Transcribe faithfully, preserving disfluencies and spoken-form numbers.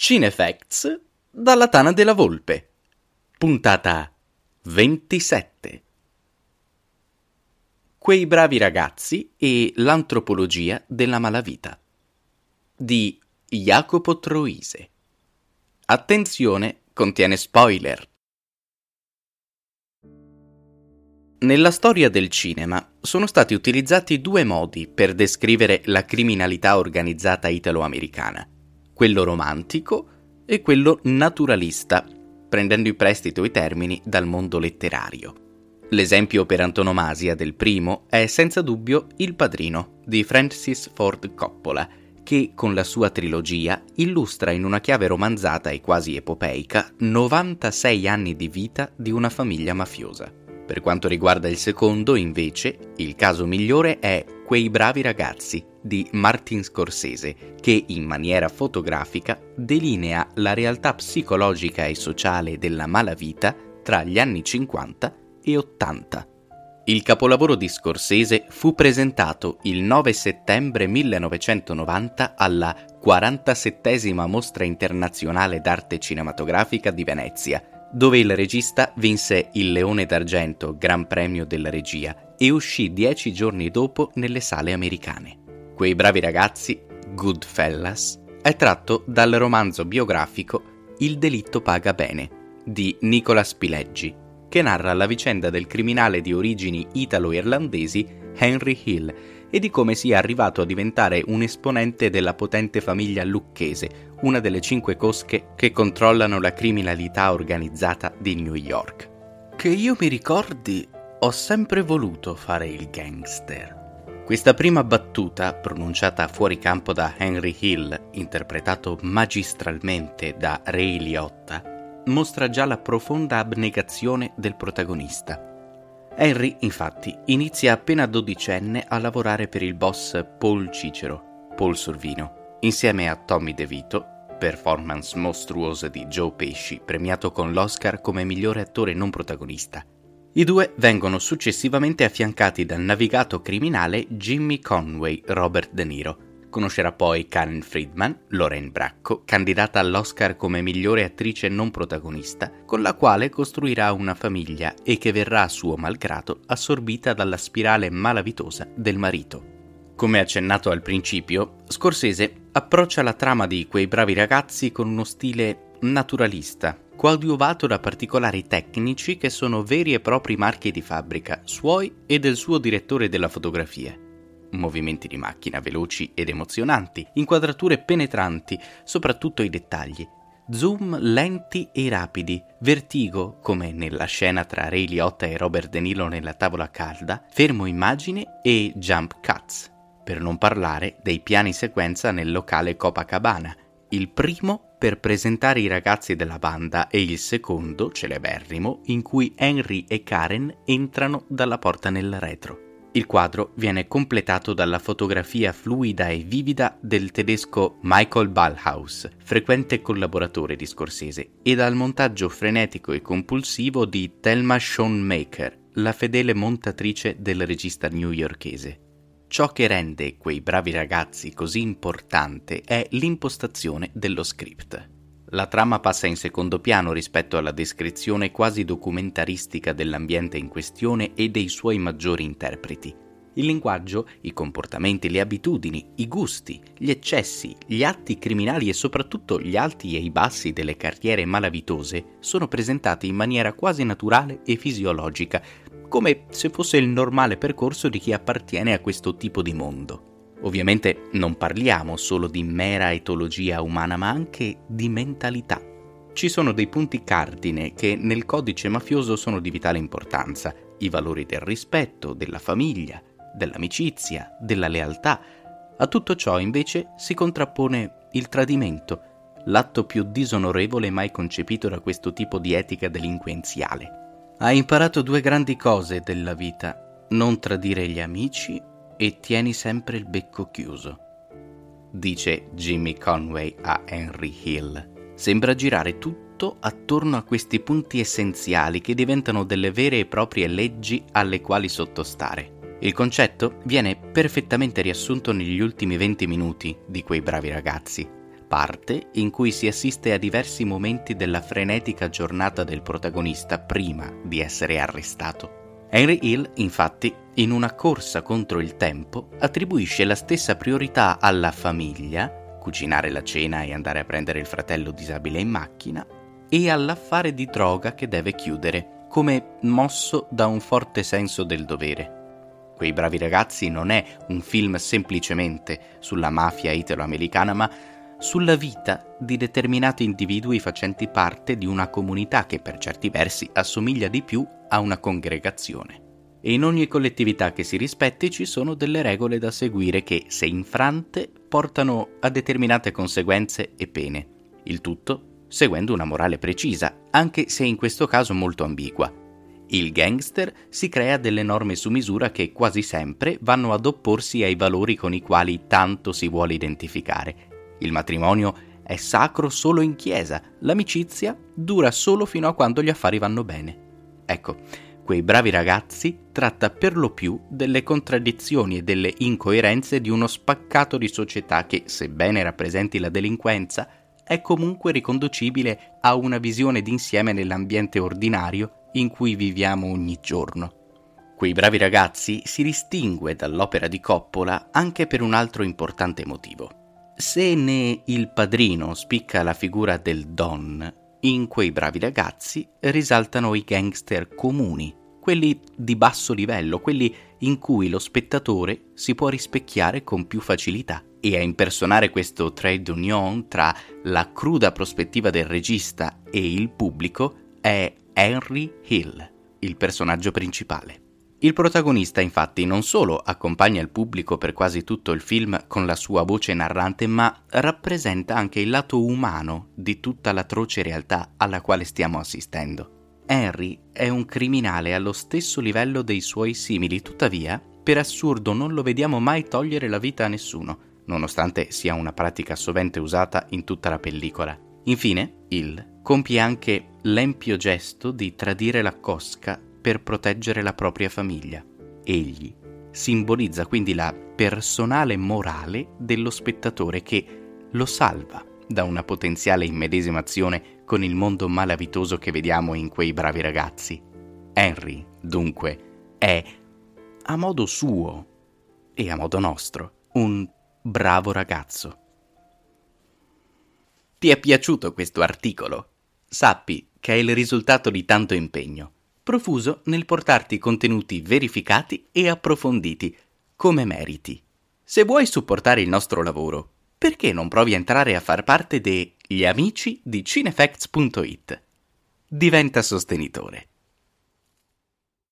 Cinefacts dalla Tana della Volpe, puntata ventisette. Quei bravi ragazzi e l'antropologia della malavita di Jacopo Troise. Attenzione, contiene spoiler. Nella storia del cinema sono stati utilizzati due modi per descrivere la criminalità organizzata italo-americana: quello romantico e quello naturalista, prendendo in prestito i termini dal mondo letterario. L'esempio per antonomasia del primo è senza dubbio Il Padrino di Francis Ford Coppola, che con la sua trilogia illustra in una chiave romanzata e quasi epopeica novantasei anni di vita di una famiglia mafiosa. Per quanto riguarda il secondo, invece, il caso migliore è Quei bravi ragazzi di Martin Scorsese, che in maniera fotografica delinea la realtà psicologica e sociale della malavita tra gli anni cinquanta e ottanta. Il capolavoro di Scorsese fu presentato il nove settembre millenovecentonovanta alla quarantasettesima Mostra Internazionale d'Arte Cinematografica di Venezia, dove il regista vinse il Leone d'Argento, Gran Premio della Regia, e uscì dieci giorni dopo nelle sale americane. Quei bravi ragazzi, Goodfellas, è tratto dal romanzo biografico Il delitto paga bene di Nicholas Pileggi, che narra la vicenda del criminale di origini italo-irlandesi Henry Hill e di come sia arrivato a diventare un esponente della potente famiglia lucchese, una delle cinque cosche che controllano la criminalità organizzata di New York. Che io mi ricordi, ho sempre voluto fare il gangster. Questa prima battuta, pronunciata fuori campo da Henry Hill, interpretato magistralmente da Ray Liotta, mostra già la profonda abnegazione del protagonista. Henry, infatti, inizia appena dodicenne a lavorare per il boss Paul Cicero, Paul Sorvino, insieme a Tommy DeVito, performance mostruosa di Joe Pesci, premiato con l'Oscar come migliore attore non protagonista. I due vengono successivamente affiancati dal navigato criminale Jimmy Conway, Robert De Niro. Conoscerà poi Karen Friedman, Lorraine Bracco, candidata all'Oscar come migliore attrice non protagonista, con la quale costruirà una famiglia e che verrà a suo malgrado assorbita dalla spirale malavitosa del marito. Come accennato al principio, Scorsese approccia la trama di Quei bravi ragazzi con uno stile naturalista, coadiuvato da particolari tecnici che sono veri e propri marchi di fabbrica suoi e del suo direttore della fotografia. Movimenti di macchina veloci ed emozionanti, inquadrature penetranti, soprattutto i dettagli, zoom lenti e rapidi, vertigo come nella scena tra Ray Liotta e Robert De Niro nella tavola calda, fermo immagine e jump cuts. Per non parlare dei piani sequenza nel locale Copacabana, il primo per presentare i ragazzi della banda e il secondo, celeberrimo, in cui Henry e Karen entrano dalla porta nel retro. Il quadro viene completato dalla fotografia fluida e vivida del tedesco Michael Ballhaus, frequente collaboratore di Scorsese, e dal montaggio frenetico e compulsivo di Thelma Schoonmaker, la fedele montatrice del regista newyorkese. Ciò che rende Quei bravi ragazzi così importante è l'impostazione dello script. La trama passa in secondo piano rispetto alla descrizione quasi documentaristica dell'ambiente in questione e dei suoi maggiori interpreti. Il linguaggio, i comportamenti, le abitudini, i gusti, gli eccessi, gli atti criminali e soprattutto gli alti e i bassi delle carriere malavitose sono presentati in maniera quasi naturale e fisiologica, come se fosse il normale percorso di chi appartiene a questo tipo di mondo. Ovviamente non parliamo solo di mera etologia umana, ma anche di mentalità. Ci sono dei punti cardine che nel codice mafioso sono di vitale importanza: i valori del rispetto, della famiglia, dell'amicizia, della lealtà. A tutto ciò invece si contrappone il tradimento, l'atto più disonorevole mai concepito da questo tipo di etica delinquenziale. Hai imparato due grandi cose della vita: non tradire gli amici e tieni sempre il becco chiuso, dice Jimmy Conway a Henry Hill. Sembra girare tutto attorno a questi punti essenziali che diventano delle vere e proprie leggi alle quali sottostare. Il concetto viene perfettamente riassunto negli ultimi venti minuti di Quei bravi ragazzi, parte in cui si assiste a diversi momenti della frenetica giornata del protagonista prima di essere arrestato. Henry Hill, infatti, in una corsa contro il tempo, attribuisce la stessa priorità alla famiglia, cucinare la cena e andare a prendere il fratello disabile in macchina, e all'affare di droga che deve chiudere, come mosso da un forte senso del dovere. Quei bravi ragazzi non è un film semplicemente sulla mafia italo-americana, ma sulla vita di determinati individui facenti parte di una comunità che per certi versi assomiglia di più a una congregazione. E in ogni collettività che si rispetti ci sono delle regole da seguire che, se infrante, portano a determinate conseguenze e pene. Il tutto seguendo una morale precisa, anche se in questo caso molto ambigua. Il gangster si crea delle norme su misura che quasi sempre vanno ad opporsi ai valori con i quali tanto si vuole identificare. Il matrimonio è sacro solo in chiesa, l'amicizia dura solo fino a quando gli affari vanno bene. Ecco, Quei bravi ragazzi tratta per lo più delle contraddizioni e delle incoerenze di uno spaccato di società che, sebbene rappresenti la delinquenza, è comunque riconducibile a una visione d'insieme nell'ambiente ordinario in cui viviamo ogni giorno. Quei bravi ragazzi si distingue dall'opera di Coppola anche per un altro importante motivo. Se ne Il Padrino spicca la figura del don, in Quei bravi ragazzi risaltano i gangster comuni, quelli di basso livello, quelli in cui lo spettatore si può rispecchiare con più facilità. E a impersonare questo trait d'union tra la cruda prospettiva del regista e il pubblico è Henry Hill, il personaggio principale. Il protagonista, infatti, non solo accompagna il pubblico per quasi tutto il film con la sua voce narrante, ma rappresenta anche il lato umano di tutta l'atroce realtà alla quale stiamo assistendo. Henry è un criminale allo stesso livello dei suoi simili, tuttavia, per assurdo non lo vediamo mai togliere la vita a nessuno, nonostante sia una pratica sovente usata in tutta la pellicola. Infine, Hill compie anche l'empio gesto di tradire la cosca per proteggere la propria famiglia. Egli simbolizza quindi la personale morale dello spettatore che lo salva da una potenziale immedesimazione con il mondo malavitoso che vediamo in Quei bravi ragazzi. Henry, dunque, è a modo suo e a modo nostro un bravo ragazzo. Ti è piaciuto questo articolo? Sappi che è il risultato di tanto impegno, profuso nel portarti contenuti verificati e approfonditi, come meriti. Se vuoi supportare il nostro lavoro, perché non provi a entrare a far parte degli amici di Cinefacts punto it? Diventa sostenitore.